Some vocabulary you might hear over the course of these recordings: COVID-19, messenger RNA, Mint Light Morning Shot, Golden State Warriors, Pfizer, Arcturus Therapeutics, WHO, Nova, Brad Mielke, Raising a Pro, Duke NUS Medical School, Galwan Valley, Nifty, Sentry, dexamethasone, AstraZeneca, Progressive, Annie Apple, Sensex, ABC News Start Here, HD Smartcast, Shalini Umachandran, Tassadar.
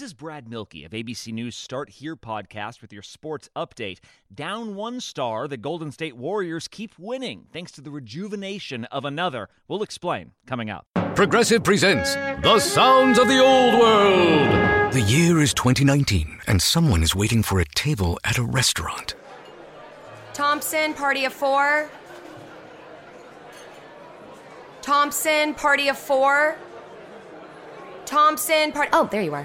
This is Brad Mielke of ABC News Start Here podcast with your sports update. Down one star, the Golden State Warriors keep winning thanks to the rejuvenation of another. We'll explain coming up. Progressive presents The Sounds of the Old World. The year is 2019 and someone is waiting for a table at a restaurant. Thompson, party of four. Thompson, party of four. Thompson, party... Oh, there you are.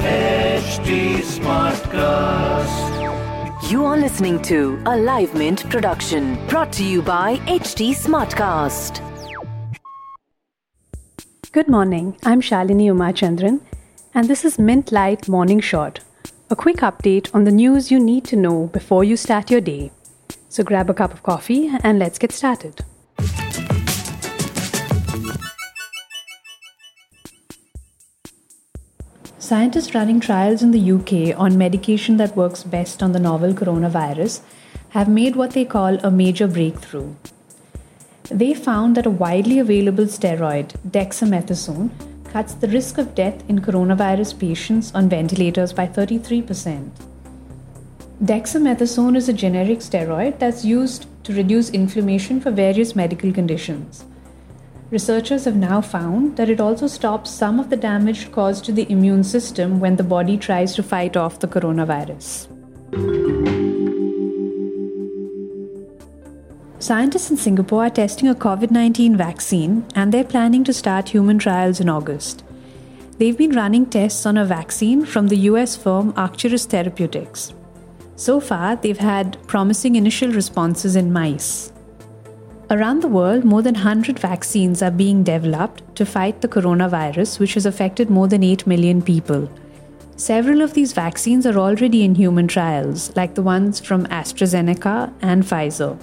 HD Smartcast. You are listening to a Live Mint production brought to you by HD Smartcast. Good morning, I'm Shalini Umachandran, and this is Mint Light Morning Shot, a quick update on the news you need to know before you start your day. So grab a cup of coffee and let's get started. Scientists running trials in the UK on medication that works best on the novel coronavirus have made what they call a major breakthrough. They found that a widely available steroid, dexamethasone, cuts the risk of death in coronavirus patients on ventilators by 33%. Dexamethasone is a generic steroid that's used to reduce inflammation for various medical conditions. Researchers have now found that it also stops some of the damage caused to the immune system when the body tries to fight off the coronavirus. Scientists in Singapore are testing a COVID-19 vaccine and they're planning to start human trials in August. They've been running tests on a vaccine from the US firm Arcturus Therapeutics. So far, they've had promising initial responses in mice. Around the world, more than 100 vaccines are being developed to fight the coronavirus, which has affected more than 8 million people. Several of these vaccines are already in human trials, like the ones from AstraZeneca and Pfizer.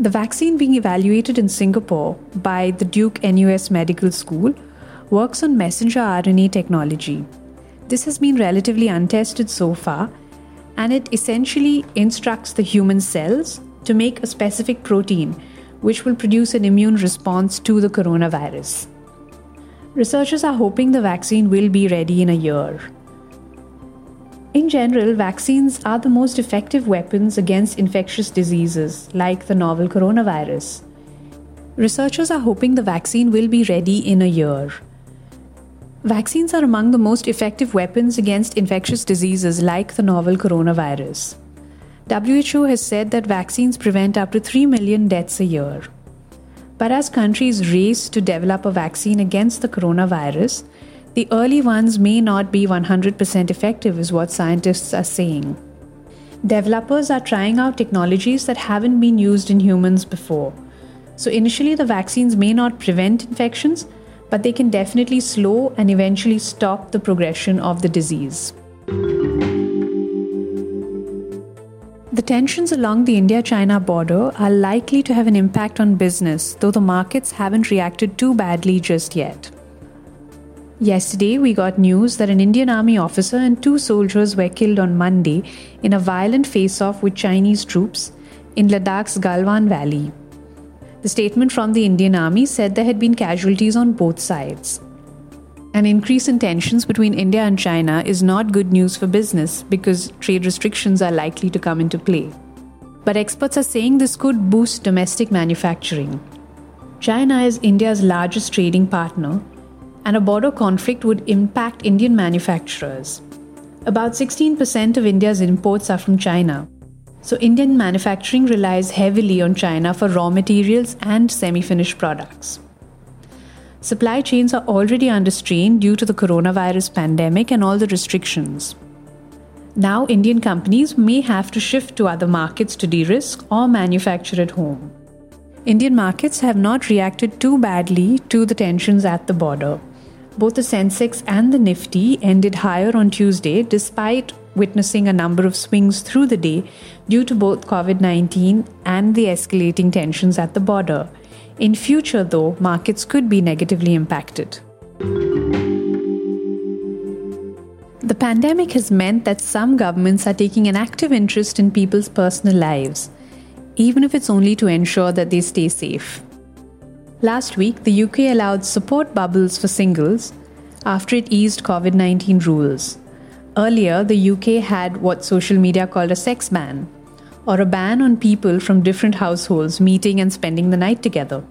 The vaccine being evaluated in Singapore by the Duke NUS Medical School works on messenger RNA technology. This has been relatively untested so far, and it essentially instructs the human cells to make a specific protein which will produce an immune response to the coronavirus. Researchers are hoping the vaccine will be ready in a year. In general, vaccines are the most effective weapons against infectious diseases like the novel coronavirus. Researchers are hoping the vaccine will be ready in a year. Vaccines are among the most effective weapons against infectious diseases like the novel coronavirus. WHO has said that vaccines prevent up to 3 million deaths a year. But as countries race to develop a vaccine against the coronavirus, the early ones may not be 100% effective, is what scientists are saying. Developers are trying out technologies that haven't been used in humans before. So initially, the vaccines may not prevent infections, but they can definitely slow and eventually stop the progression of the disease. The tensions along the India-China border are likely to have an impact on business, though the markets haven't reacted too badly just yet. Yesterday, we got news that an Indian army officer and two soldiers were killed on Monday in a violent face-off with Chinese troops in Ladakh's Galwan Valley. The statement from the Indian army said there had been casualties on both sides. An increase in tensions between India and China is not good news for business because trade restrictions are likely to come into play. But experts are saying this could boost domestic manufacturing. China is India's largest trading partner, and a border conflict would impact Indian manufacturers. About 16% of India's imports are from China. So Indian manufacturing relies heavily on China for raw materials and semi-finished products. Supply chains are already under strain due to the coronavirus pandemic and all the restrictions. Now, Indian companies may have to shift to other markets to de-risk or manufacture at home. Indian markets have not reacted too badly to the tensions at the border. Both the Sensex and the Nifty ended higher on Tuesday despite witnessing a number of swings through the day due to both COVID-19 and the escalating tensions at the border. In future, though, markets could be negatively impacted. The pandemic has meant that some governments are taking an active interest in people's personal lives, even if it's only to ensure that they stay safe. Last week, the UK allowed support bubbles for singles after it eased COVID-19 rules. Earlier, the UK had what social media called a sex ban, or a ban on people from different households meeting and spending the night together.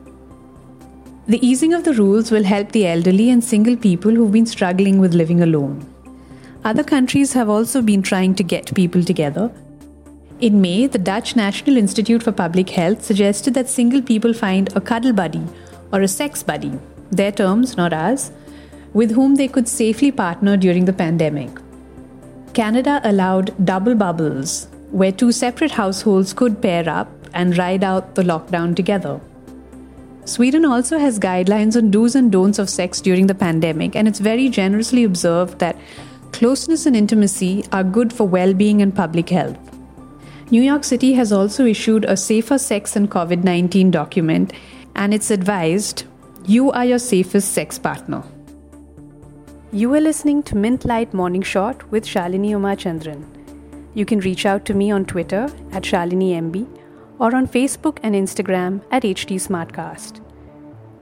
The easing of the rules will help the elderly and single people who've been struggling with living alone. Other countries have also been trying to get people together. In May, the Dutch National Institute for Public Health suggested that single people find a cuddle buddy or a sex buddy, their terms, not ours, with whom they could safely partner during the pandemic. Canada allowed double bubbles, where two separate households could pair up and ride out the lockdown together. Sweden also has guidelines on do's and don'ts of sex during the pandemic, and it's very generously observed that closeness and intimacy are good for well-being and public health. New York City has also issued a Safer Sex and COVID-19 document, and it's advised, you are your safest sex partner. You are listening to Mint Light Morning Shot with Shalini Umachandran. You can reach out to me on Twitter at ShaliniMB or on Facebook and Instagram at HD Smartcast.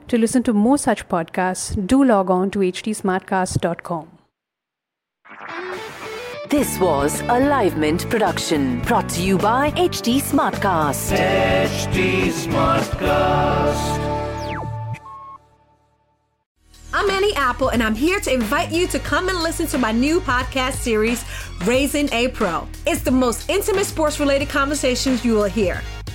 To listen to more such podcasts, do log on to hdsmartcast.com. This was a Live Mint production brought to you by HD Smartcast. HD Smartcast. I'm Annie Apple, and I'm here to invite you to come and listen to my new podcast series, Raising a Pro. It's the most intimate sports-related conversations you will hear.